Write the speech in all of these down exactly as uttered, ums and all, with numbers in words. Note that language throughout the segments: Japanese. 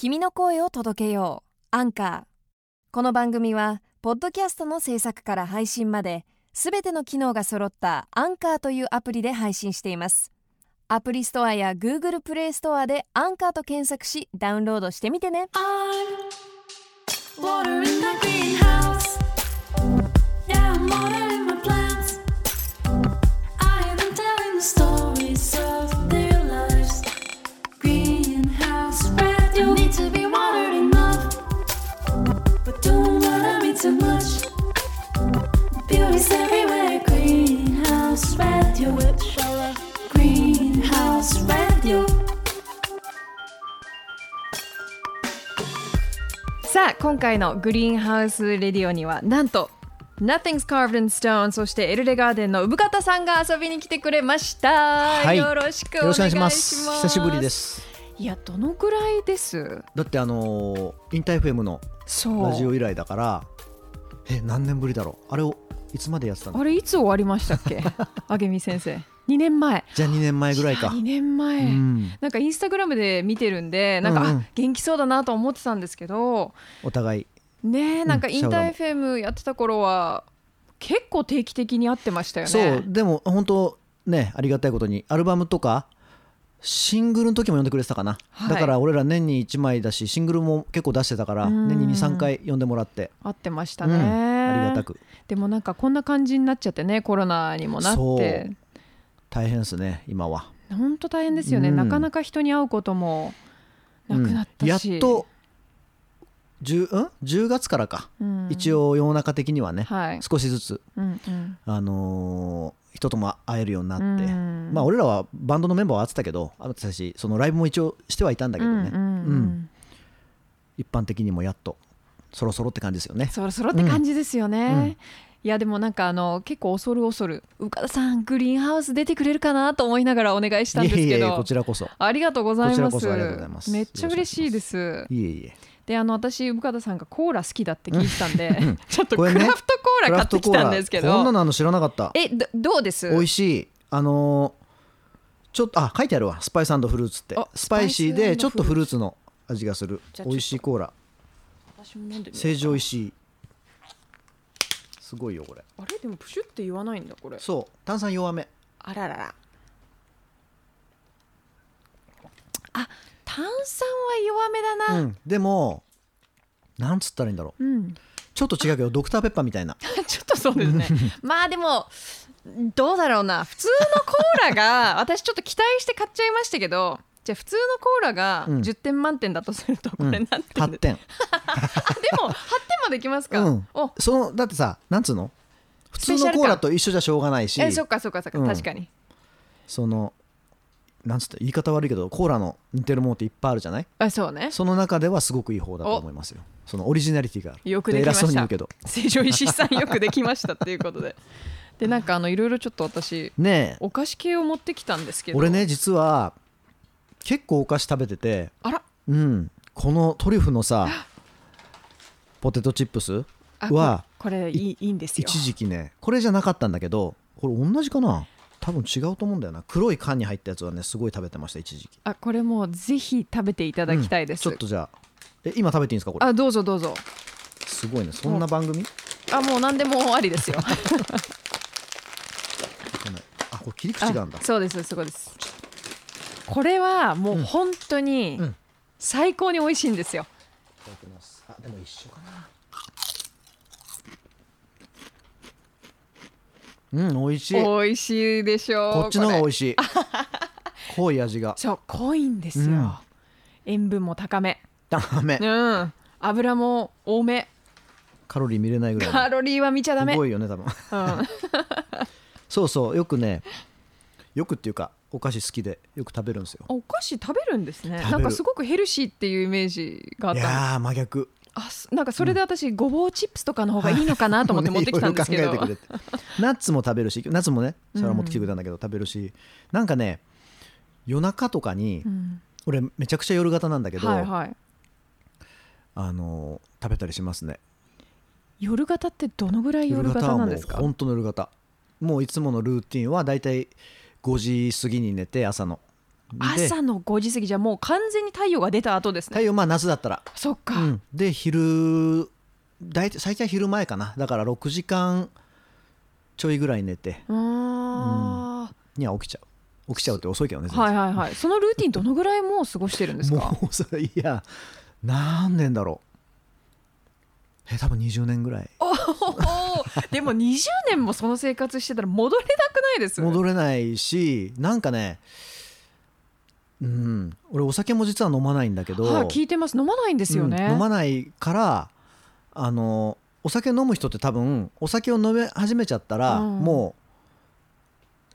君の声を届けようAnchor。この番組はポッドキャストの制作から配信まで、すべての機能が揃ったAnchorというアプリで配信しています。アプリストアや Google プレイストアでAnchorと検索し、ダウンロードしてみてね。さあ、今回のグリーンハウスレディオにはなんと Nothing's Carved in Stone、 そしてエルレガーデンの産方さんが遊びに来てくれました、はい、よろしくお願いします。久しぶりです。いや、どのくらいです？だってあのー、インター エフエム のラジオ以来だから、え、何年ぶりだろう。あれをいつまでやってたの？あれいつ終わりましたっけ？あげみ先生にねんまえ。じゃあにねんまえぐらいか。にねんまえ、うん、なんかインスタグラムで見てるんで、なんか、うんうん、あ、元気そうだなと思ってたんですけど、お互いねえ、なんかインター エフエム やってた頃は、うん、結構定期的に会ってましたよね。そう、でも本当ね、ありがたいことにアルバムとかシングルの時も呼んでくれてたかな、はい、だから俺ら年にいちまいだし、シングルも結構出してたから、年に に,さん 回呼んでもらって会ってましたね、うん、ありがたく。でもなんかこんな感じになっちゃってね、コロナにもなって。大変ですね、今は。本当大変ですよね、うん、なかなか人に会うこともなくなったし、うん、やっと 10, んじゅうがつからか、うん、一応世の中的にはね、はい、少しずつ、うんうん、あのー、人とも会えるようになって、うん、まあ俺らはバンドのメンバーは会ってたけど、会ってたし、そのライブも一応してはいたんだけどね、うんうんうんうん、一般的にもやっとそろそろって感じですよね。そろそろって感じですよね、うんうん。いや、でもなんかあの結構恐る恐る産方さんグリーンハウス出てくれるかなと思いながらお願いしたんですけど。いえいえ、こちらこそありがとうございます。めっちゃ嬉しいです。いえいえ。で、あの私産方さんがコーラ好きだって聞いてたんで、うん、ちょっとクラフトコーラ買ってきたんですけど、こんなのあの知らなかった。え、 ど, どうです？美味しい。あのー、ちょっとあ書いてあるわ、スパイス&フルーツって。スパイシーでちょっとフルーツの味がする美味しいコーラ。私も飲んでみようか。成城石井すごいよこれ。あれでもプシュって言わないんだこれ。そう、炭酸弱め。あららら。あ、炭酸は弱めだな、うん、でもなんつったらいいんだろう、うん、ちょっと違うけどドクターペッパーみたいなちょっとそうですねまあでもどうだろうな、普通のコーラが私ちょっと期待して買っちゃいましたけど、じゃあ普通のコーラがじゅってん満点だとするとこれ何点ですか？うん、はってんでもはってんまでいきますか、うん、おそのだってさ、なんつうの、普通のコーラと一緒じゃしょうがないし。え、そっかそっかそっか、うん、確かに。そのなんつって言い方悪いけど、コーラの似てるものっていっぱいあるじゃない。あ、そうね。その中ではすごくいい方だと思いますよ。そのオリジナリティがある。よくできました。偉そうに言うけど成城石井さんよくできましたっていうことでで、なんかあのいろいろちょっと私、ね、お菓子系を持ってきたんですけど、俺ね、実は結構お菓子食べてて、あら、うん、このトリュフのさポテトチップスはこれいいんですよ。一時期ね、これじゃなかったんだけど、これ同じかな、多分違うと思うんだよな。黒い缶に入ったやつはね、すごい食べてました一時期。あ、これもうぜひ食べていただきたいです、うん、ちょっとじゃあ、え、今食べていいんですかこれ。あ、どうぞどうぞ。すごいね、そんな番組。あ、もう何でもありですよあ、これ切り口があるんだ。そうです、そこです。これはもう本当に最高に美味しいんですよ、うんうん、いただきます。あ、でも一緒かな。うん、美味しい。美味しいでしょう。こっちの方が美味しい濃い味が。そう、濃いんですよ、うん、塩分も高め高め、うん、油も多め。カロリー見れないぐらい。カロリーは見ちゃダメ。すごいよね多分、うん、そうそう、よくね、よくっていうかお菓子好きでよく食べるんですよ。お菓子食べるんですね。なんかすごくヘルシーっていうイメージがあった。いや、真逆。あ、なんかそれで私、うん、ごぼうチップスとかの方がいいのかなと思って持ってきたんですけど、ね、いろいろ考えてくれてナッツも食べるし、ナッツもねそれ持ってきてくれたんだけど、うん、食べるし、なんかね、夜中とかに、うん、俺めちゃくちゃ夜型なんだけど、はいはい、あのー、食べたりしますね。夜型ってどのぐらい夜型なんですか？夜型はもう本当の夜型。もういつものルーティンはだいたいごじ過ぎに寝て、朝の朝のごじ過ぎじゃもう完全に太陽が出た後ですね。太陽、まあ夏だったらそっか、うん、で昼大体最近は昼前かな、だからろくじかんちょいぐらい寝て、あ、うん、には起きちゃう起きちゃうって遅いけどね、はいはいはい。そのルーティンどのぐらいもう過ごしてるんですか？もうそれいや何年だろう、え多分にじゅうねんぐらい。おでもにじゅうねんもその生活してたら戻れなくないです？戻れないし、なんかね、うん、俺お酒も実は飲まないんだけど、はあ、聞いてます、飲まないんですよね、うん、飲まないからあのお酒飲む人って多分お酒を飲み始めちゃったら、うん、もう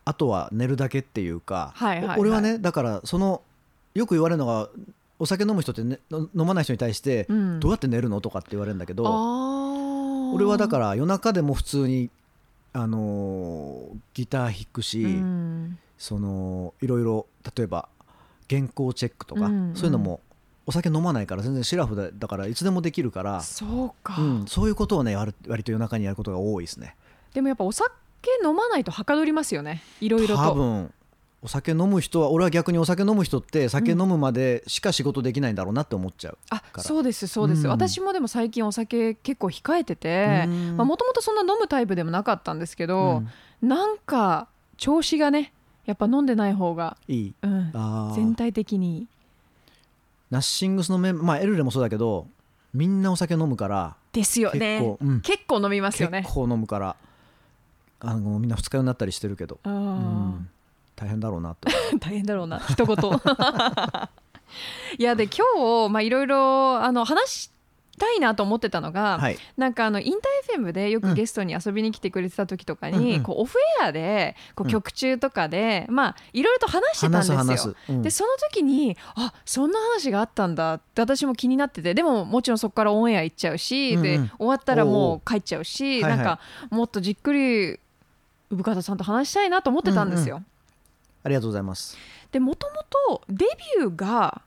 あとは寝るだけっていうか、はいはいはい、俺はねだからそのよく言われるのがお酒飲む人って、ね、飲まない人に対して、うん、どうやって寝るのとかって言われるんだけど、あ俺はだから夜中でも普通に、あのー、ギター弾くし、うん、そのいろいろ例えば原稿チェックとか、うんうん、そういうのもお酒飲まないから全然シラフ だ, だからいつでもできるから、 そうか、うん、そういうことをね割と夜中にやることが多いですね。でもやっぱお酒飲まないとはかどりますよね、いろいろと。多分お酒飲む人は、俺は逆にお酒飲む人って酒飲むまでしか仕事できないんだろうなって思っちゃうから、うん、あそうですそうです、うん、私もでも最近お酒結構控えてて、もともとそんな飲むタイプでもなかったんですけど、うん、なんか調子がねやっぱ飲んでない方がいい、うん、あ全体的にナッシングスのメンバー、まあ、エルレもそうだけどみんなお酒飲むからですよね、結構、うん、結構飲みますよね。結構飲むからあのみんな二日酔いになったりしてるけど、あ、うん、大変だろうなと大変だろうな一言いやで今日、まあ、いろいろあの話してたいなと思ってたのが、はい、なんかあのインター エフエム でよくゲストに遊びに来てくれてた時とかに、うん、こうオフエアでこう曲中とかで、うん、まあいろいろと話してたんですよ。話す話す、うん、でその時にあそんな話があったんだって私も気になってて、でももちろんそこからオンエア行っちゃうし、うんうん、で終わったらもう帰っちゃうし、なんかもっとじっくり生方さんと話したいなと思ってたんですよ、うんうん、ありがとうございます。でもともとデビューが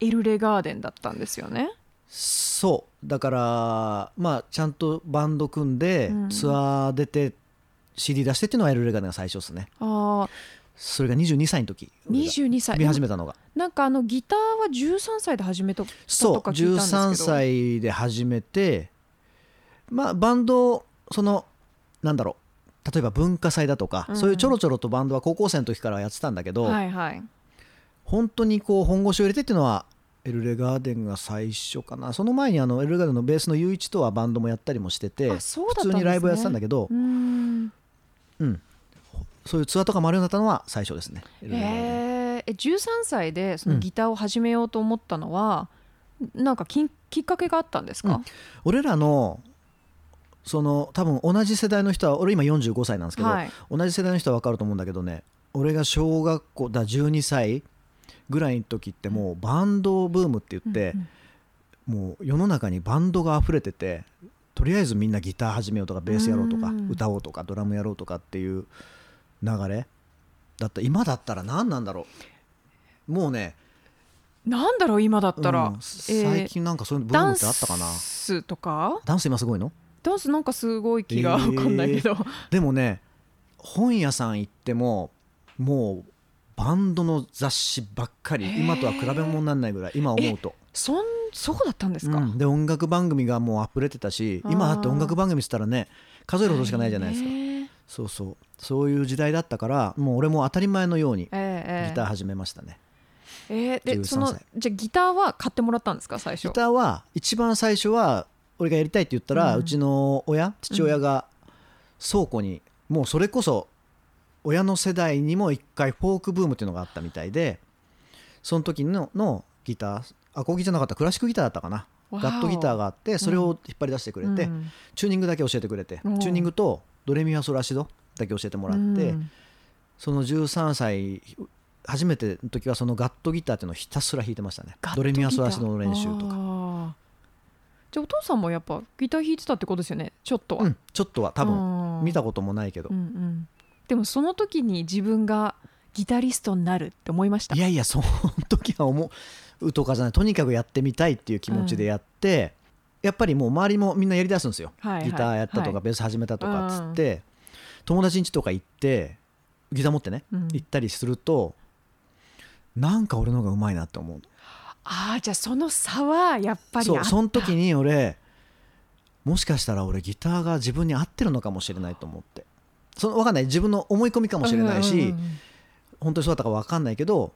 エルレガーデンだったんですよね、うんそうだから、まあ、ちゃんとバンド組んで、うん、ツアー出て シーディー 出してっていうのはエルレガネが最初ですね。あそれがにじゅうにさいの時にじゅうにさい見始めたのが、なんかあのギターはじゅうさんさいで始めたとか聞いたんですけど、そうじゅうさんさいで始めて、まあ、バンドそのなんだろう例えば文化祭だとか、うん、そういうちょろちょろとバンドは高校生の時からやってたんだけど、はいはい、本当にこう本腰を入れてっていうのはエルレガーデンが最初かな。その前にあのエルレガーデンのベースの雄一とはバンドもやったりもしてて、ね、普通にライブやってたんだけど、うん、うん、そういうツアーとかもあるようになったのは最初ですね。エルレガーデン、えー、えじゅうさんさいでそのギターを始めようと思ったのは、うん、なんか き, きっかけがあったんですか、うん、俺らのその多分同じ世代の人は、俺今よんじゅうごさいなんですけど、はい、同じ世代の人は分かると思うんだけどね、俺が小学校だじゅうにさいぐらいの時ってもうバンドブームって言って、もう世の中にバンドが溢れてて、とりあえずみんなギター始めようとかベースやろうとか歌おうとかドラムやろうとかっていう流れだった。今だったら何なんだろう、もうねなんだろう今だったら、うん、最近なんかそういうブームってあったかな。ダンスとか、ダンス今すごいの、ダンスなんかすごい気が分かんないけど、えー、でもね本屋さん行ってももうバンドの雑誌ばっかり、今とは比べ物にならないぐらい、今思うと そ, そうだったんですか、うん、で音楽番組がもうあふれてたし、今だって音楽番組したらね数えるほどしかないじゃないですか、えー、そうそうそういう時代だったから、もう俺も当たり前のようにギター始めましたね、えーえー、でそのじゃあギターは買ってもらったんですか最初。ギターは一番最初は俺がやりたいって言ったら、うん、うちの親父親が倉庫に、うん、もうそれこそ親の世代にも一回フォークブームっていうのがあったみたいで、その時 の, のギター、アコギじゃなかった、クラシックギターだったかな、ガットギターがあって、それを引っ張り出してくれて、うん、チューニングだけ教えてくれて、うん、チューニングとドレミファソラシドだけ教えてもらって、うん、そのじゅうさんさい初めての時はそのガットギターっていうのをひたすら弾いてましたね。ドレミファソラシドの練習とか。じゃあお父さんもやっぱギター弾いてたってことですよね、ちょっとは、うん、ちょっとは多分見たこともないけど、うんうん。でもその時に自分がギタリストになるって思いました？いやいや、その時は思うとかじゃない、とにかくやってみたいっていう気持ちでやって、うん、やっぱりもう周りもみんなやりだすんですよ、はいはい、ギターやったとかベース始めたとかっつって、はい、友達ん家とか行ってギター持ってね、うん、行ったりすると、なんか俺の方がうまいなって思う。あー、じゃあその差はやっぱりあった。そう、その時に俺もしかしたら俺ギターが自分に合ってるのかもしれないと思って、その分かんない、自分の思い込みかもしれないし、うんうんうん、本当にそうだったか分かんないけど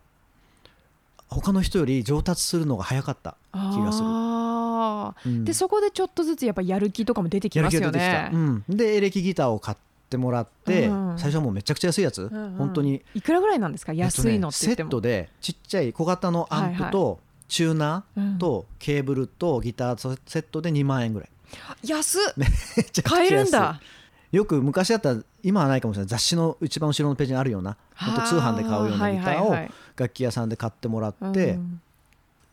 他の人より上達するのが早かった気がする。あ、うん、でそこでちょっとずつやっぱやる気とかも出てきますよね。やる気が出てきた、うん、でエレキギターを買ってもらって、うんうん、最初はもうめちゃくちゃ安いやつ、うんうん、本当にいくらぐらいなんですか、安いのって言っても、えっとね、セットでちっちゃい小型のアンプとチューナーとケーブルとギターとセットでにまんえんぐらい。安っ買えるんだ。よく昔だったら、今はないかもしれない、雑誌の一番後ろのページにあるような本当通販で買うようなギターを楽器屋さんで買ってもらって、はいはいはい、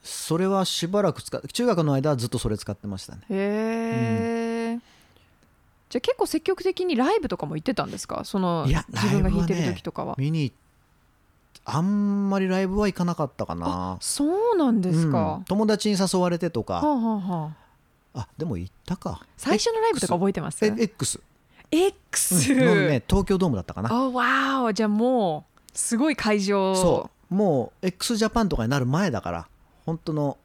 それはしばらく使って、中学の間はずっとそれ使ってましたね。へー、うん、じゃあ結構積極的にライブとかも行ってたんですか、その自分が弾いてる時とかは。いや、ライブはね、見に行ってあんまりライブは行かなかったかな。そうなんですか、うん、友達に誘われてとか、はあはあ、あでも行ったか。最初のライブとか覚えてます？ X X のね、東京ドームだったかな。おー、わー、じゃあもうすごい会場。そう、もう X ジャパンとかになる前だから、本当の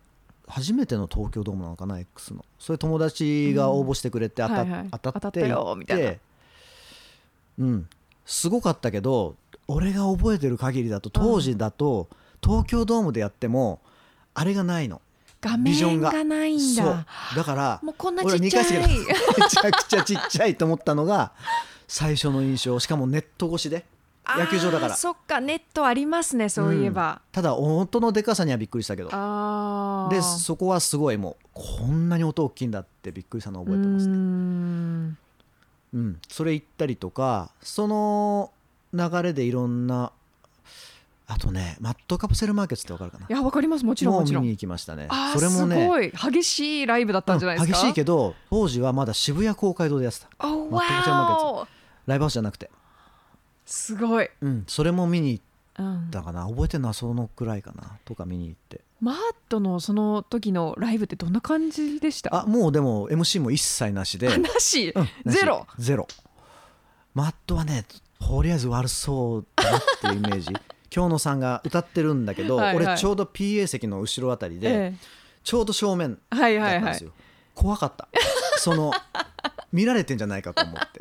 初めての東京ドームなのかな、 X の。それ友達が応募してくれて当た、うん、はいはい、当たって行って、当たったよみたいな。うん、すごかったけど俺が覚えてる限りだと、当時だと東京ドームでやってもあれがないの。画面がないんだ。そうだからもうこんなちっちゃい、俺にかい生めちゃくちゃちっちゃいと思ったのが最初の印象。しかもネット越しで、野球場だから。あ、そっか、ネットありますね、そういえば、うん、ただ音のでかさにはびっくりしたけど。あ、でそこはすごい、もうこんなに音大きいんだってびっくりしたのを覚えてますね。うーん、うん、それ行ったりとか、その流れでいろんな、あとね、マッドカプセルマーケットって分かるかな。いや、分かります、もちろんもちろん。もう見に行きましたね。それもね、すごい激しいライブだったんじゃないですか、うん、激しいけど当時はまだ渋谷公会堂でやってた、oh, マッドカプセルマーケット、ライブハウスじゃなくて。すごい、うん、それも見に行ったかな、うん、覚えてるのはそのくらいかな、とか見に行って。マッドのその時のライブってどんな感じでした？あ、もうでも エムシー も一切なしでなし、うん、なしゼロゼロ。マッドはね、とりあえず悪そうだなっていうイメージ京野さんが歌ってるんだけどはい、はい、俺ちょうど ピーエー 席の後ろあたりで、ええ、ちょうど正面だったんですよ、はいはいはい、怖かったその見られてんじゃないかと思って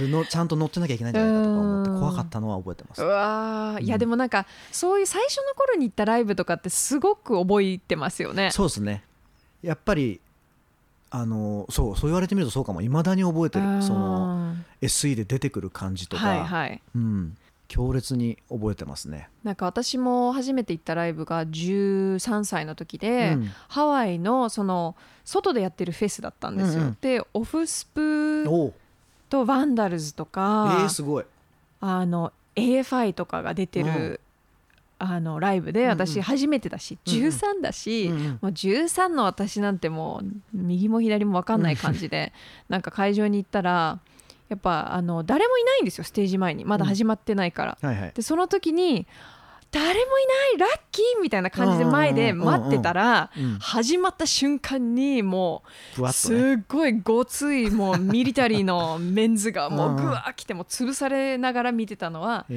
でのちゃんと乗ってなきゃいけないんじゃないかとか思って怖かったのは覚えてます。うわ、いや、うん、でもなんかそういう最初の頃に行ったライブとかってすごく覚えてますよね。そうですね、やっぱりあの そ, うそう言われてみるとそうかも。いまだに覚えてる、その エスイー で出てくる感じとか、はいはい、うん、強烈に覚えてますね。なんか私も初めて行ったライブがじゅうさんさいの時で、うん、ハワイ の, その外でやってるフェスだったんですよ、うんうん、でオフスプとワンダルズとか、えー、すごい、あの エーエフアイ とかが出てる、うんあのライブで、私初めてだし、うんうん、じゅうさんだし、うんうん、もうじゅうさんの私なんてもう右も左も分かんない感じで、なんか会場に行ったらやっぱあの誰もいないんですよ、ステージ前にまだ始まってないから、うんはいはい、でその時に誰もいないラッキーみたいな感じで前で待ってたら、始まった瞬間にもうすごいごついもうミリタリーのメンズがもうぐわー来て、もう潰されながら見てたのは覚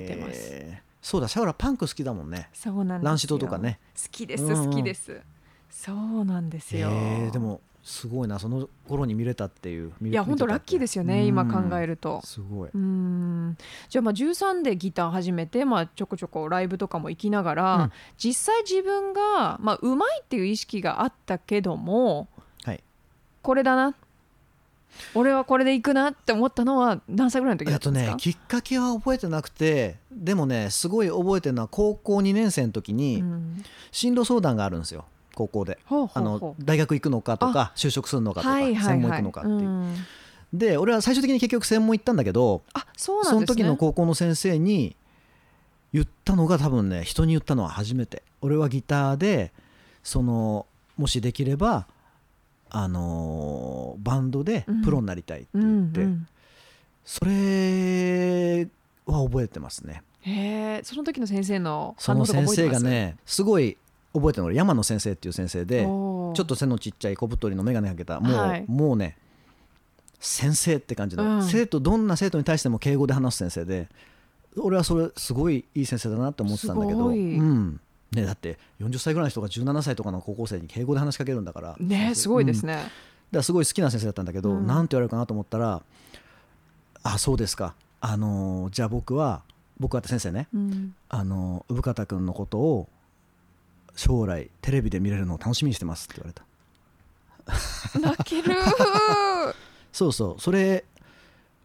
えてます。えーそうだ、シャオラパンク好きだもんね。そうなんですよ、ランシドとかね。好きです、好きです、うんうん、そうなんですよ、えー、でもすごいな、その頃に見れたっていう。いや本当ラッキーですよね、今考えると。すごい。うーん、じゃあまあじゅうさんでギター始めて、まあ、ちょこちょこライブとかも行きながら、うん、実際自分がまあ上手いっていう意識があったけども、はい、これだな、俺はこれで行くなって思ったのは何歳ぐらいの時だったんですか？えっとね、きっかけは覚えてなくて、でもねすごい覚えてるのは高校にねんせいの時に進路相談があるんですよ、高校で。ほうほうほう、あの大学行くのかとか就職するのかとか、はいはいはい、専門行くのかっていう、うん、で俺は最終的に結局専門行ったんだけど、あ、そうなんですね。その時の高校の先生に言ったのが多分ね、人に言ったのは初めて。俺はギターでそのもしできればあのー、バンドでプロになりたいって言って、うんうんうん、それは覚えてますね。へー、その時の先生の反応とか覚えてます？その先生がねすごい覚えてるのが山野先生っていう先生で、ちょっと背のちっちゃい小太りの眼鏡かけた、もう、はい、もうね先生って感じの、うん、生徒どんな生徒に対しても敬語で話す先生で、俺はそれすごいいい先生だなって思ってたんだけど、うんね、だってよんじゅっさいぐらいの人がじゅうななさいとかの高校生に敬語で話しかけるんだからね、すごいですね、うん、だからすごい好きな先生だったんだけど、うん、なんて言われるかなと思ったら、あ、そうですか、あのー、じゃあ僕は僕はって先生ね、うん、あのー、生方君のことを将来テレビで見れるのを楽しみにしてますって言われた。泣ける。そうそう、それ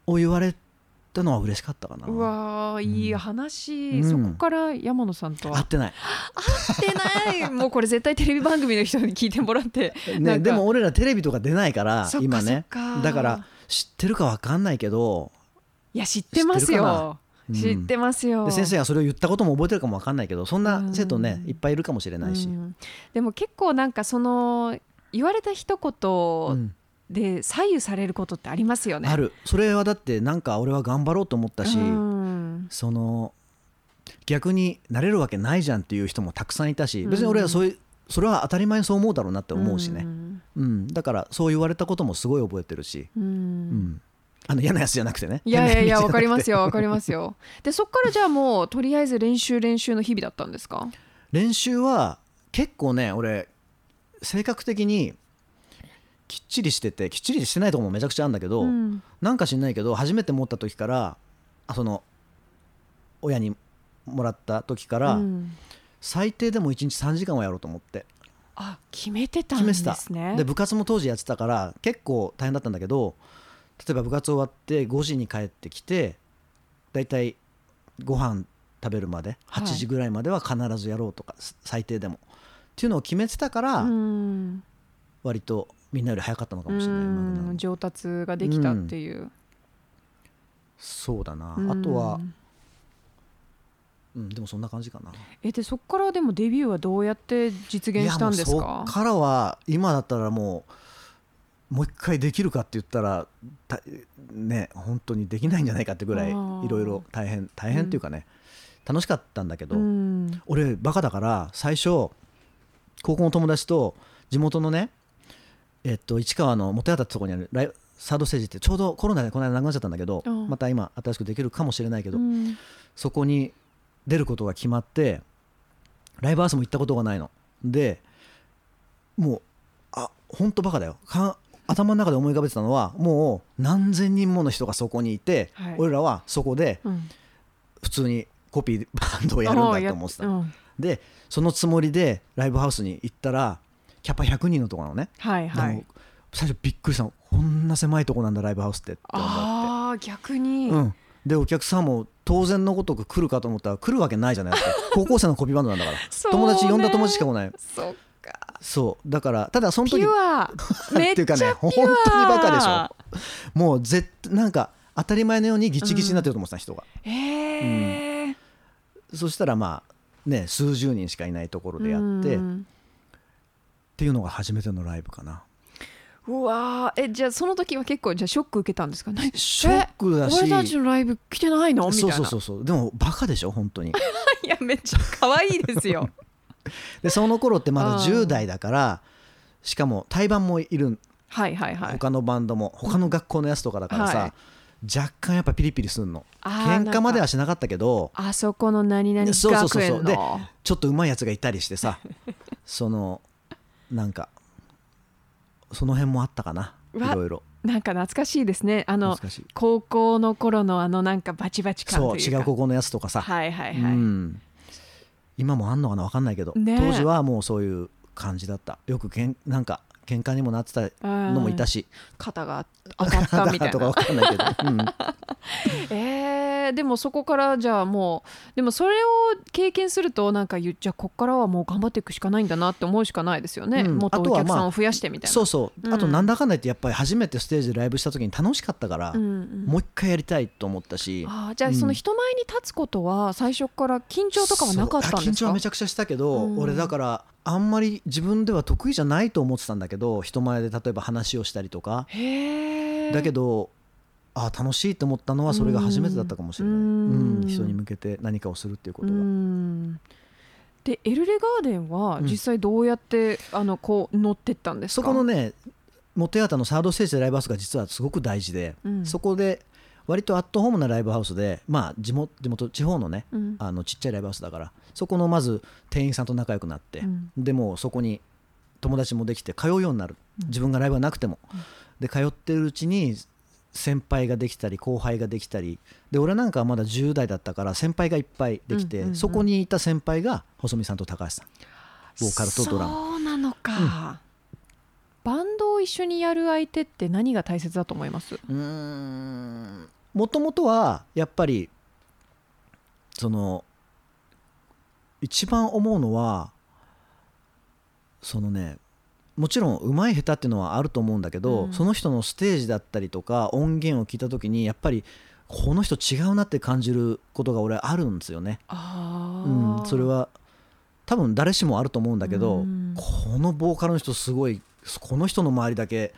を言われたのは嬉しかったかな。うわ、うん、いい話、うん、そこから山野さんとは会ってない会ってない。もうこれ絶対テレビ番組の人に聞いてもらって、ね、でも俺らテレビとか出ないから今ね、だから知ってるか分かんないけど、いや知ってますよ、知ってますよ、うん、で先生がそれを言ったことも覚えてるかも分かんないけど、そんな生徒ね、うん、いっぱいいるかもしれないし、うん、でも結構なんかその言われた一言で左右されることってありますよね、うん、ある。それはだってなんか俺は頑張ろうと思ったし、うん、その逆になれるわけないじゃんっていう人もたくさんいたし、別に俺はそういう、それは当たり前にそう思うだろうなって思うしね、うんうん、だからそう言われたこともすごい覚えてるし、うん、うん、あの嫌なやつじゃなくてね。いやいやいや、分かりますよ分かりますよ。でそっからじゃあもうとりあえず練習練習の日々だったんですか？練習は結構ね、俺性格的にきっちりしてて、きっちりしてないところもめちゃくちゃあるんだけど、うん、なんか知んないけど初めて持った時から、その親にもらった時から、うん、最低でもいちにちさんじかんはやろうと思って、あ、決めてたんですね。で部活も当時やってたから結構大変だったんだけど、例えば部活終わってごじに帰ってきて、だいたいご飯食べるまではちじぐらいまでは必ずやろうとか、はい、最低でもっていうのを決めてたから、割とみんなより早かったのかもしれない。うん、上達ができたっていう、うん、そうだな。あとは、うん、でもそんな感じかな。えでそっからでもデビューはどうやって実現したんですか？いやもうそっからは今だったらもうもう一回できるかって言ったらた、ね、本当にできないんじゃないかってぐらいいろいろ大変大変っていうかね、うん、楽しかったんだけど、うん、俺バカだから最初高校の友達と地元のね、えっと、市川の元屋だったところにあるライサードステージって、ちょうどコロナでこの間なくなっちゃったんだけど、また今新しくできるかもしれないけど、うん、そこに出ることが決まって、ライブハウスも行ったことがないので、もうあ本当バカだよ、か頭の中で思い浮かべてたのはもう何千人もの人がそこにいて、はい、俺らはそこで普通にコピーバンドをやるんだと思ってた、うん、でそのつもりでライブハウスに行ったらキャパひゃくにんのとこなのね、はいはい、でも最初びっくりしたの、こんな狭いとこなんだライブハウスってって思って、あー逆に、うん、でお客さんも当然のごとく来るかと思ったら来るわけないじゃないですか。高校生のコピーバンドなんだから、ね、友達呼んだ友達しか来ない。そっか。そうだから、ただその時ピュアっていうかね、本当にバカでしょ。もう絶なんか当たり前のようにギチギチになってると思ってた人が、うんえーうん、そしたらまあね、数十人しかいないところでやってっていうのが初めてのライブかな。うわえじゃあその時は結構じゃあショック受けたんですかね。ショックだし、俺たちのライブ来てないのみたいな。そうそうそうそう、でもバカでしょ本当に。いやめっちゃ可愛いですよ。でその頃ってまだじゅう代だから、しかも対バンもいる、はいはいはい、他のバンドも他の学校のやつとかだからさ、はい、若干やっぱピリピリするの。喧嘩まではしなかったけど、あそこの何々学園のそうそうそうそうでちょっと上手いやつがいたりしてさ、そのなんかその辺もあったかな。いろいろなんか懐かしいですね。あの高校の頃のあのなんかバチバチ感というか、そう違う高校のやつとかさ、はいはいはい、うん、今もあんのかな分かんないけど、ね、当時はもうそういう感じだった。よくけんなんか喧嘩にもなってたのもいたし、肩が当たったみたいなとか分かんないけど、うん、えー、でもそこからじゃあもうでもそれを経験するとなんかじゃあこっからはもう頑張っていくしかないんだなって思うしかないですよね、うん、もっとお客さんを増やしてみたいな、まあ、そうそう、うん、あとなんだかんだ言ってやっぱり初めてステージでライブした時に楽しかったから、うんうん、もう一回やりたいと思ったし、あじゃあその人前に立つことは最初から緊張とかはなかったんですか？緊張はめちゃくちゃしたけど、うん、俺だからあんまり自分では得意じゃないと思ってたんだけど、人前で例えば話をしたりとか、へだけどあ楽しいと思ったのはそれが初めてだったかもしれない、うん、人に向けて何かをするっていうことが。うんでエルレガーデンは実際どうやって、うん、あのこう乗ってったんですか？そこのねモテアタのサードステージでライブハウスが実はすごく大事で、うん、そこで割とアットホームなライブハウスで、まあ、地元、地元地方のね、うん、あのちっちゃいライブハウスだから、そこのまず店員さんと仲良くなって、うん、でもそこに友達もできて通うようになる、自分がライブがなくても、うん、で通ってるうちに先輩ができたり後輩ができたりで、俺なんかはまだじゅう代だったから先輩がいっぱいできて、うんうんうん、そこにいた先輩が細見さんと高橋さん、ボーカルとドラム。そうなのか、うん、バンドを一緒にやる相手って何が大切だと思います？うーん、もともとはやっぱりその一番思うのはそのね、もちろん上手い下手っていうのはあると思うんだけど、うん、その人のステージだったりとか音源を聞いた時にやっぱりこの人違うなって感じることが俺あるんですよね。あ、うん、それは多分誰しもあると思うんだけど、うん、このボーカルの人すごい、この人の周りだけ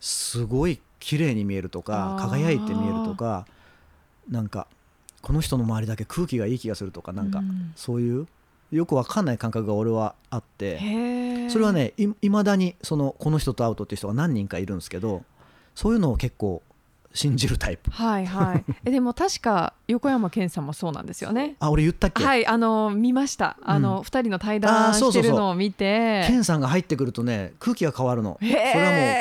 すごい綺麗に見えるとか輝いて見えるとか、なんかこの人の周りだけ空気がいい気がするとか、なんか、うん、そういうよく分かんない感覚が俺はあって、へ、それはね、 い, いまだにそのこの人と会うとっていう人が何人かいるんですけど、そういうのを結構信じるタイプ。はいはい、えでも確か横山健さんもそうなんですよね。あ、俺言ったっけ？はい、あの見ました。あの、うん、ふたりの対談してるのを見て、そうそうそう、健さんが入ってくるとね空気が変わるの。それ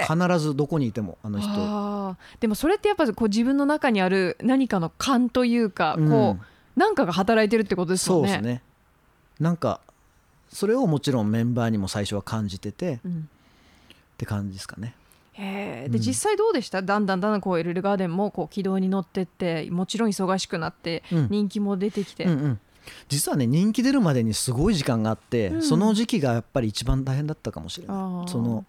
はもう必ずどこにいてもあの人。あ、でもそれってやっぱりこう自分の中にある何かの感というか、うん、こうなんかが働いてるってことですよね。そうですね。なんかそれをもちろんメンバーにも最初は感じてて、うん、って感じですかね。へえ、で、うん、実際どうでした？だんだんだんだんこうエルルガーデンもこう軌道に乗ってって、もちろん忙しくなって、うん、人気も出てきて、うんうん、実はね人気出るまでにすごい時間があって、うん、その時期がやっぱり一番大変だったかもしれない。その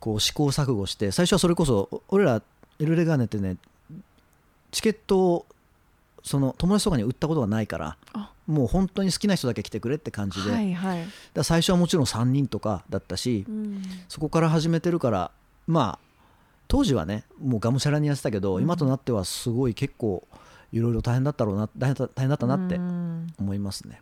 こう試行錯誤して、最初はそれこそ俺らエルルガーデンってねチケットをその友達とかに売ったことがないから、もう本当に好きな人だけ来てくれって感じで、はいはい、だ最初はもちろんさんにんとかだったし、うん、そこから始めてるから、まあ当時はねもうがむしゃらにやってたけど、うん、今となってはすごい結構いろいろ大変だったろうな、大変だったなって思いますね。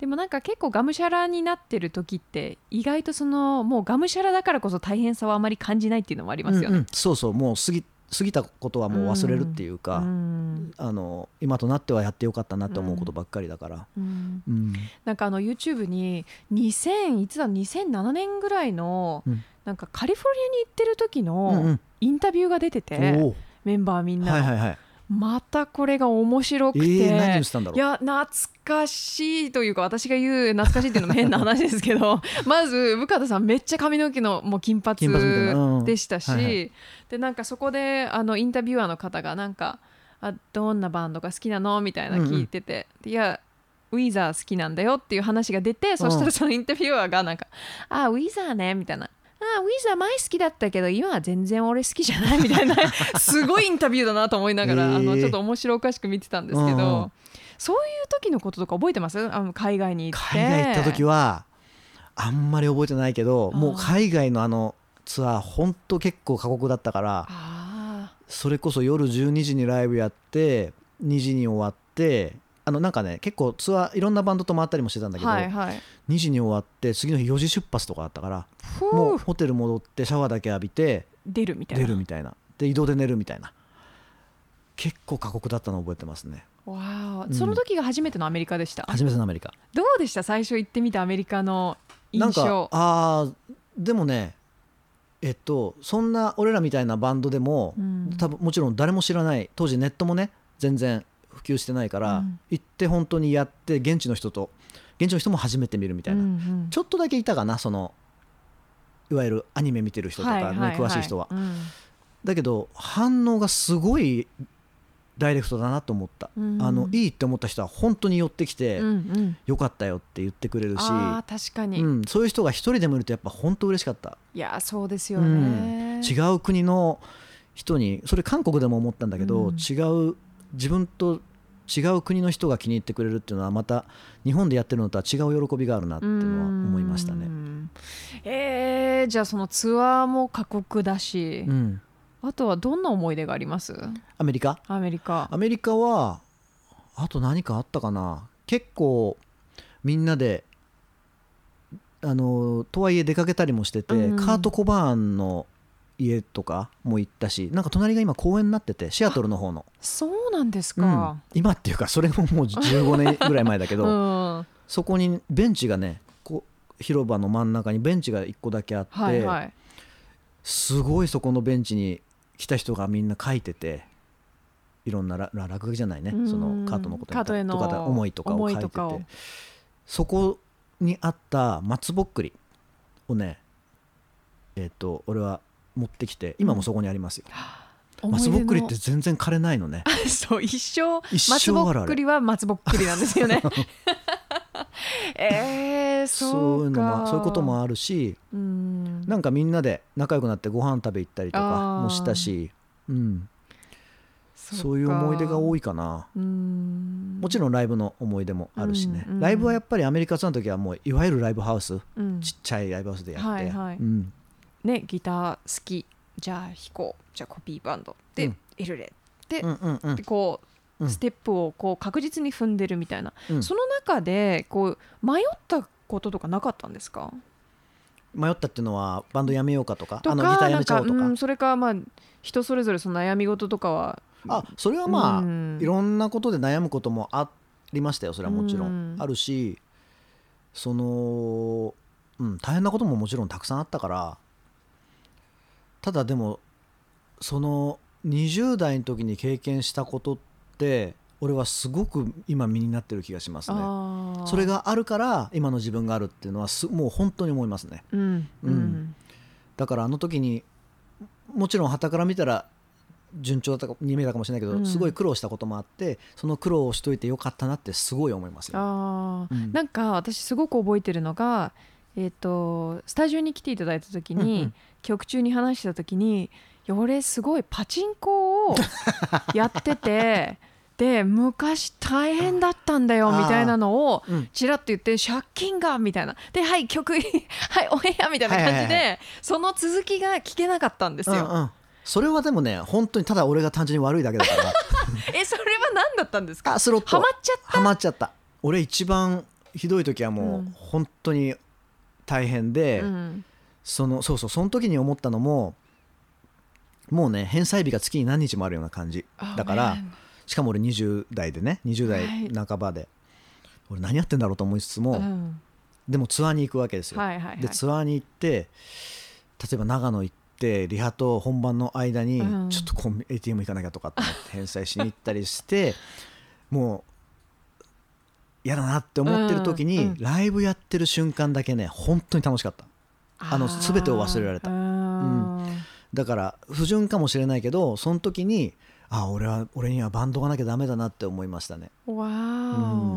でもなんか結構がむしゃらになってる時って意外とそのもうがむしゃらだからこそ大変さはあまり感じないっていうのもありますよね。うんうん、そうそう、もう過ぎ過ぎたことはもう忘れるっていうか、うん、あの今となってはやってよかったなと思うことばっかりだから、うんうん、なんかあの YouTube ににせんいつだにせんななねんぐらいの、うん、なんかカリフォルニアに行ってる時のインタビューが出てて、うんうん、メンバーみんな、はいはいはい、またこれが面白くて、えー、何をしたんだろう。いや懐かしいというか、私が言う懐かしいっていうのも変な話ですけどまず向田さんめっちゃ髪の毛のもう金髪でしたし、うん、はいはい、でなんかそこであのインタビュアーの方がなんか、あどんなバンドが好きなのみたいな聞いてて、うんうん、いやウィザー好きなんだよっていう話が出て、そしたらそのインタビュアーがなんか、うん、あウィザーねみたいな、ああウィザー前好きだったけど今は全然俺好きじゃないみたいなすごいインタビューだなと思いながら、えー、あのちょっと面白おかしく見てたんですけど、うん、そういう時のこととか覚えてます？あの海外に行って、海外行った時はあんまり覚えてないけど、もう海外のあのツアーほんと結構過酷だったから、あそれこそ夜じゅうにじにライブやってにじに終わって、あのなんかね結構ツアーいろんなバンドと回ったりもしてたんだけど、はいはい、にじに終わって次の日よじ出発とかだったから、もうホテル戻ってシャワーだけ浴びて出るみたいな、出るみたいなで移動で寝るみたいな、結構過酷だったの覚えてますね。わ、うん、その時が初めてのアメリカでした。初めてのアメリカどうでした？最初行ってみたアメリカの印象。なんかあでもねえっとそんな俺らみたいなバンドでも、うん、多分もちろん誰も知らない、当時ネットもね全然普及してないから、うん、行って本当にやって現地の人と現地の人も初めて見るみたいな、うんうん、ちょっとだけいたかな、そのいわゆるアニメ見てる人とか、ね、はいはいはい、詳しい人は、うん、だけど反応がすごいダイレクトだなと思った、うん、あのいいって思った人は本当に寄ってきて、うんうん、よかったよって言ってくれるし、あ確かに、うん、そういう人が一人でもいるとやっぱ本当嬉しかった。いやそうですよね、うん、違う国の人に、それ韓国でも思ったんだけど、うん、違う自分と違う国の人が気に入ってくれるっていうのはまた日本でやってるのとは違う喜びがあるなっていうのは思いましたね。うん、えー、じゃあそのツアーも過酷だし、うん、あとはどんな思い出があります？アメリカ？アメリカ。アメリカはあと何かあったかな。結構みんなであのとはいえ出かけたりもしてて、うん、カート・コバーンの家とかも行ったし、なんか隣が今公園になってて、シアトルの方の。そうなんですか、うん、今っていうかそれももうじゅうごねんぐらい前だけど、うん、そこにベンチがね、こう広場の真ん中にベンチがいっこだけあって、はいはい、すごいそこのベンチに来た人がみんな書いてて、いろんなら落書きじゃないね、そのカートのこととか思いとかを書いてて、そこにあった松ぼっくりをね、えっと俺は持ってきて今もそこにありますよ、うん、松ぼっくりって全然枯れないのねそう、一生松ぼっくりは松ぼっくりなんですよねえー、そうか、そういうのもそういうこともあるし、うん、なんかみんなで仲良くなってご飯食べ行ったりとかもしたし、うん、そうか、そういう思い出が多いかな。うん、もちろんライブの思い出もあるしね、うんうん、ライブはやっぱりアメリカツアーの時はもういわゆるライブハウス、うん、ちっちゃいライブハウスでやって、はいはい、うん、ね、ギター好き、じゃあ弾こう、じゃあコピーバンドで、うん、エルレで、うんうんうん、でこう、うん、ステップをこう確実に踏んでるみたいな、うん、その中でこう迷ったこととかなかったんですか？迷ったっていうのはバンドやめようかとか、とかあのギターやめちゃおうとか、うん、それかまあ人それぞれその悩み事とかは、あ、それはまあ、うん、いろんなことで悩むこともありましたよ。それはもちろん、うん、あるし、その、うん、大変なことももちろんたくさんあったから。ただでもそのにじゅう代の時に経験したことって俺はすごく今身になってる気がしますね。あ、それがあるから今の自分があるっていうのはすもう本当に思いますね、うんうんうん、だからあの時にもちろん傍から見たら順調だったに見えたかもしれないけど、うん、すごい苦労したこともあって、その苦労をしといてよかったなってすごい思いますよ。あ、うん、なんか私すごく覚えてるのが、えー、とスタジオに来ていただいた時に、うんうん、曲中に話した時に、俺すごいパチンコをやっててで昔大変だったんだよみたいなのをちらっと言って、借金がみたいなで、はい曲はいお部屋みたいな感じで、はいはいはい、その続きが聞けなかったんですよ、うんうん、それはでもね、本当にただ俺が単純に悪いだけだからえ、それは何だったんですか？あ、スロットハマっちゃったハマっちゃった。俺一番ひどい時はもう本当に大変で、うん、そのそうそうその時に思ったのも、もうね返済日が月に何日もあるような感じだから、しかも俺にじゅう代でね、にじゅう代半ばで、はい、俺何やってんだろうと思いつつも、うん、でもツアーに行くわけですよ、はいはいはい、でツアーに行って、例えば長野行ってリハと本番の間に、うん、ちょっとコンビ エーティーエム 行かなきゃとかって思って返済しに行ったりしてもう嫌だなって思ってる時に、うんうん、ライブやってる瞬間だけね本当に楽しかった。あの全てを忘れられた、うん、だから不純かもしれないけど、その時にあ、俺は俺にはバンドがなきゃダメだなって思いましたね。わー、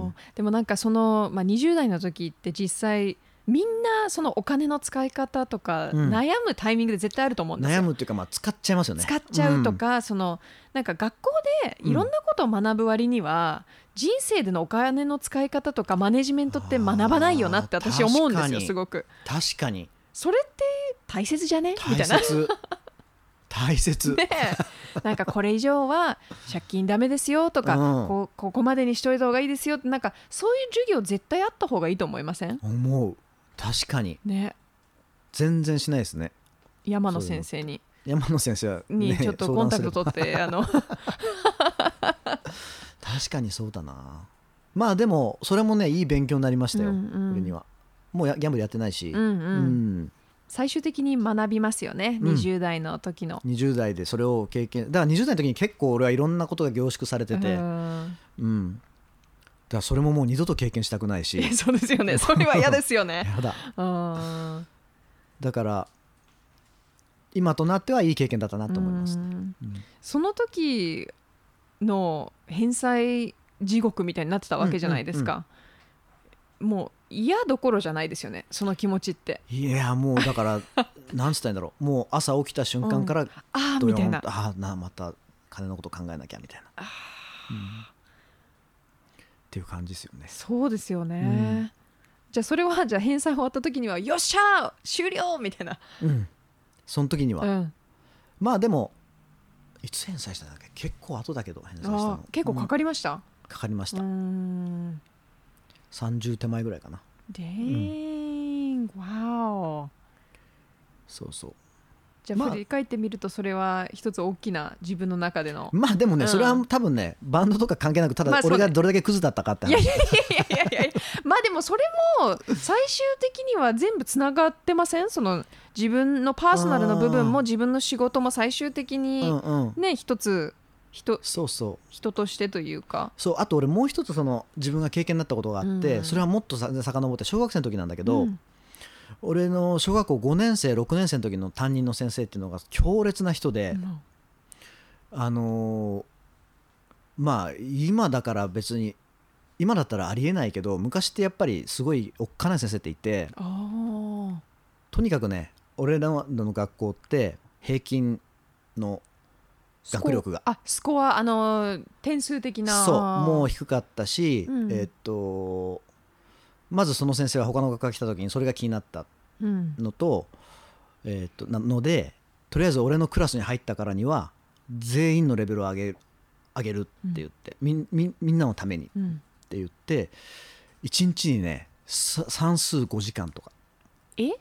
うん、でもなんかその、まあ、にじゅう代の時って実際みんなそのお金の使い方とか悩むタイミングで絶対あると思うんですよ、うん、悩むっていうか、まあ使っちゃいますよね。使っちゃうとか、うん、そのなんか学校でいろんなことを学ぶ割には、うん、人生でのお金の使い方とかマネジメントって学ばないよなって私思うんですよ。すごく確かにそれって大切じゃねみたいな。大切大切ね、なんかこれ以上は借金ダメですよとか、うん、こ, ここまでにしといた方がいいですよって、なんかそういう授業絶対あった方がいいと思いません？思う。確かに、ね、全然しないですね。山野先生に山野先生にちょっとコンタクト取って、あの確かにそうだな。まあでもそれもねいい勉強になりましたよ、うんうん、俺にはもうやギャンブルやってないし、うんうんうん、最終的に学びますよね、うん、にじゅう代の時のにじゅう代でそれを経験だから、にじゅう代の時に結構俺はいろんなことが凝縮されてて、うん、うんだからそれももう二度と経験したくないしそうですよね、それは嫌ですよねやだ、うん、だから今となってはいい経験だったなと思います、ね、うん、その時の返済地獄みたいになってたわけじゃないですか、うんうんうん、もう嫌どころじゃないですよね、その気持ちって。いやもうだからなんつったんだろう、もう朝起きた瞬間から、うん、あーみたいな、あーな、また金のこと考えなきゃみたいな、あ、うんっていう感じですよね。そうですよね、うん、じゃあそれはじゃあ返済終わった時にはよっしゃ終了みたいな、うん、その時には、うん、まあでもいつ返済したんだっけ、結構後だけど返済したの。あ、結構かかりました、うん、かかりました。うーん、さんじゅう手前ぐらいかな。でーん、うん、わお。そうそう、じゃあ振り返ってみるとそれは一つ大きな自分の中での、まあでもね、うん、それは多分ねバンドとか関係なくただ俺がどれだけクズだったかって話、まあ、いやいやいやいやいやまあでもそれも最終的には全部つながってません？その自分のパーソナルの部分も自分の仕事も最終的にね、うんうん、一つ人、 そうそう人としてというか、そう、あと俺もう一つその自分が経験になったことがあって、うん、それはもっとさ遡って小学生の時なんだけど、うん、俺の小学校ごねん生ろくねん生の時の担任の先生っていうのが強烈な人で、うん、あのー、まあ今だから別に今だったらありえないけど昔ってやっぱりすごいおっかない先生っていて、あ、とにかくね俺らの学校って平均の学力が、あ、スコア、あのー、点数的な、そう、もう低かったし、うん、えー、っとまずその先生は他の学科が来た時にそれが気になったのと、うん、えー、っとなのでとりあえず俺のクラスに入ったからには全員のレベルを上げる、上げるって言って、うん、み, み, みんなのためにって言って、うん、いちにちにね算数ごじかんとか、え、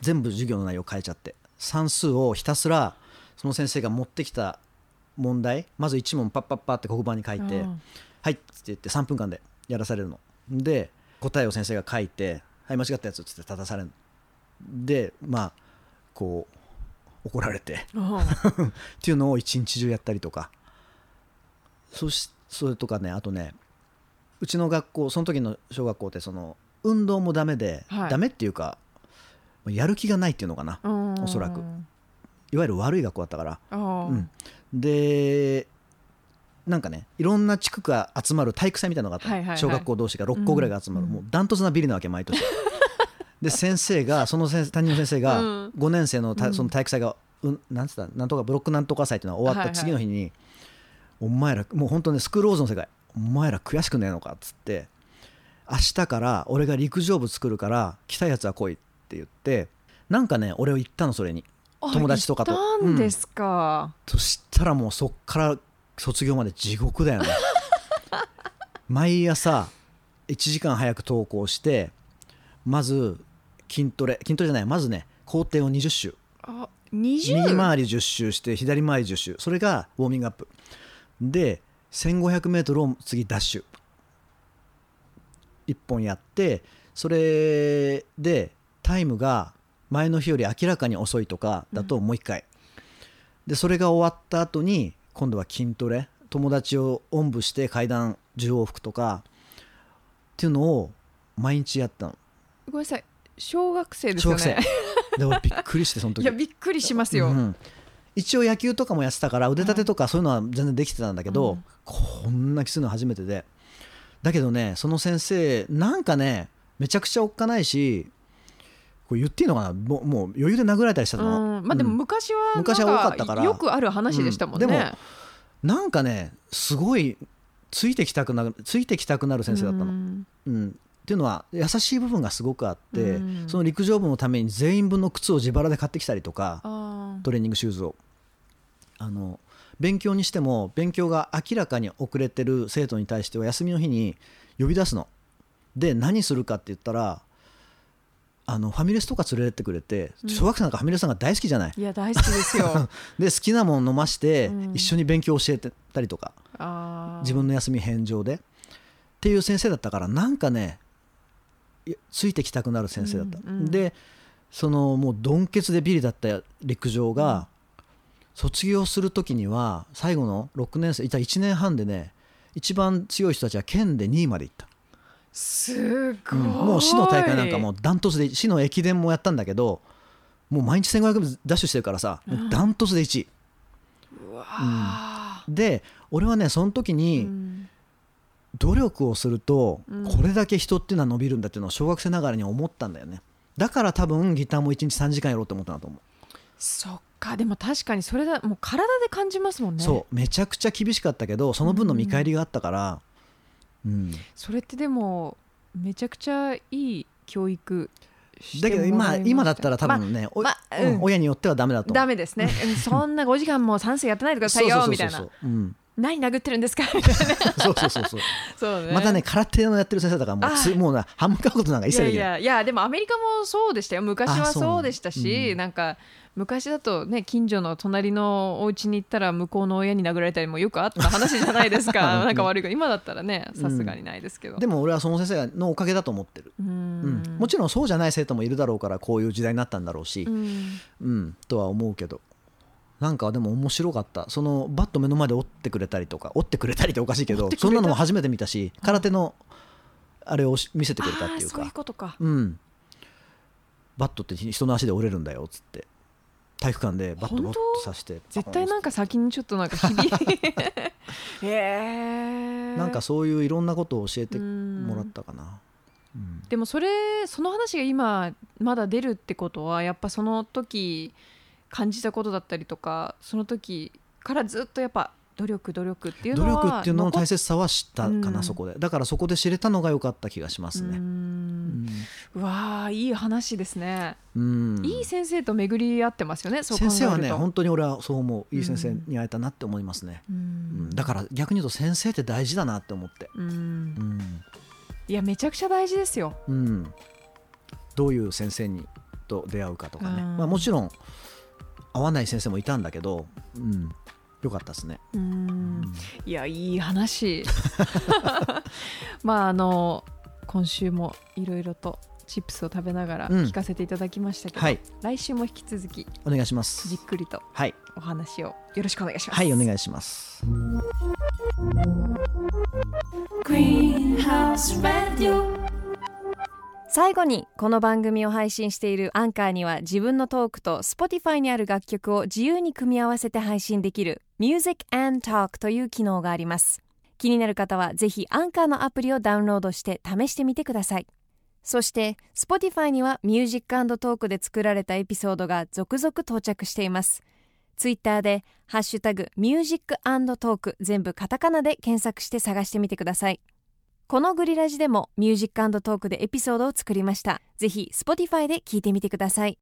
全部授業の内容変えちゃって算数をひたすらその先生が持ってきた問題まずいち問パッパッパって黒板に書いて、うん、はいって言ってさんぷんかんでやらされるので、答えを先生が書いて、はい間違ったやつって立たされるで、まあこう怒られて、うん、っていうのを一日中やったりとか、 そ, しそれとかね、あとねうちの学校その時の小学校ってその運動もダメで、はい、ダメっていうかやる気がないっていうのかな、おそらくいわゆる悪い学校だったから、うん、でなんかねいろんな地区が集まる体育祭みたいなのがあった、はいはいはい、小学校同士がろっこぐらいが集まる、うん、もうダントツなビリなわけ毎年で先生がその先生担任の先生がごねん生 の, たその体育祭が、うん、なんつったなんとかブロックなんとか祭っていうのが終わった次の日に、はいはい、お前らもう本当ねスクールオーズの世界お前ら悔しくねえのかっつって、明日から俺が陸上部作るから来たやつは来いって言って、なんかね俺を言ったのそれに友達とかと、あ、言ったんですか、うん、そしたらもうそっから卒業まで地獄だよね毎朝いちじかん早く登校して、まず筋トレ筋トレじゃないまずね校庭をにじゅっ周、あ、にじゅう？右回りじゅっ周して左回りじゅっ周、それがウォーミングアップで せんごひゃくメートル を次ダッシュいっぽんやって、それでタイムが前の日より明らかに遅いとかだともう一回、うん、でそれが終わった後に今度は筋トレ、友達をおんぶして階段じゅう往復とかっていうのを毎日やったの。ごめんなさい、小学生ですよね。小学生で俺びっくりしてその時いやびっくりしますよ、うん、一応野球とかもやってたから腕立てとかそういうのは全然できてたんだけど、うん、こんなきついの初めてで、だけどねその先生なんかねめちゃくちゃおっかないし、これ言っていいのかな、もう余裕で殴られたりしたの、うん、まあでも昔はなんか、昔は多かったからよくある話でしたもんね、うん、でもなんかねすごいついてきたくなるついてきたくなる先生だったの、うん、うん、っていうのは優しい部分がすごくあって、うん、その陸上部のために全員分の靴を自腹で買ってきたりとか、あ、トレーニングシューズを、あの勉強にしても勉強が明らかに遅れてる生徒に対しては休みの日に呼び出すので、何するかって言ったらあのファミレスとか連れてくれて、小学生なんかファミレスなんか大好きじゃない、うん、いや大好きですよで好きなもの飲まして、うん、一緒に勉強教えてたりとか、あ、自分の休み返上でっていう先生だったから、なんかねついてきたくなる先生だった、うんうん、でそのもうドンケツでビリだった陸上が、うん、卒業する時には最後のろくねん生いたいちねんはんでね一番強い人たちは県でにいまでいった、すごい、うん、もう市の大会なんかもうダントツで市の駅伝もやったんだけど、もう毎日せんごひゃくダッシュしてるからさ、うん、ダントツでいちい、うわ、うん、で俺はねその時に、うん、努力をするとこれだけ人っていうのは伸びるんだっていうのを小学生ながらに思ったんだよね。だから多分ギターもいちにちさんじかんやろうと思ったなと思う。そっか、でも確かにそれだ、もう体で感じますもんね。そう、めちゃくちゃ厳しかったけどその分の見返りがあったから、うんうん、それってでもめちゃくちゃいい教育してもらいました。だけど 今, 今だったら多分ね、ままうん、親によってはダメだと思う。ダメですねそんなごじかんも算数やってないでくださいよみたいな、何殴ってるんですかみたいなそうそうそうそうそう、ね、またね空手のやってる先生だからもうつもうな半分書くことなんか一切できない。いやいやいやでもアメリカもそうでしたよ。昔はそうでしたし、うん、なんか昔だとね近所の隣のお家に行ったら向こうの親に殴られたりもよくあった話じゃないですか、うん、なんか悪いか今だったらねさすがにないですけど、うん、でも俺はその先生のおかげだと思ってる。うん、うん、もちろんそうじゃない生徒もいるだろうからこういう時代になったんだろうし、うん、うん、とは思うけどなんかでも面白かった。そのバット目の前で折ってくれたりとか折ってくれたりっておかしいけどそんなのも初めて見たし空手のあれを見せてくれたっていうか、そういうことか、うん、バットって人の足で折れるんだよっつって体育館でバットボッとさせて絶対なんか先にちょっとなんか響、えー、なんかそういういろんなことを教えてもらったかな。うん、でもそれその話が今まだ出るってことはやっぱその時感じたことだったりとかその時からずっとやっぱ努力努力っていうのは努力っていうのの大切さは知ったかな、うん、そこでだからそこで知れたのが良かった気がしますね。うん、うん、うわーいい話ですね。うんいい先生と巡り合ってますよね。そう考えると先生はね本当に俺はそう思う。いい先生に会えたなって思いますね。うん、うん、だから逆に言うと先生って大事だなって思ってうん、うん、いやめちゃくちゃ大事ですよ。うんどういう先生にと出会うかとかね、まあ、もちろん合わない先生もいたんだけど、うん、よかったですね。うーんいやいい話まああの今週もいろいろとチップスを食べながら聞かせていただきましたけど、うんはい、来週も引き続きお願いします。じっくりとお話をよろしくお願いします。はい、はい、お願いします。グリーンハウスラジオ最後にこの番組を配信しているアンカーには自分のトークと Spotify にある楽曲を自由に組み合わせて配信できる Music and Talk という機能があります。気になる方はぜひアンカーのアプリをダウンロードして試してみてください。そして Spotify には Music and Talk で作られたエピソードが続々到着しています。 Twitter でハッシュタグ Music and Talk 全部カタカナで検索して探してみてください。このグリラジでもミュージック&トークでエピソードを作りました。ぜひ Spotify で聞いてみてください。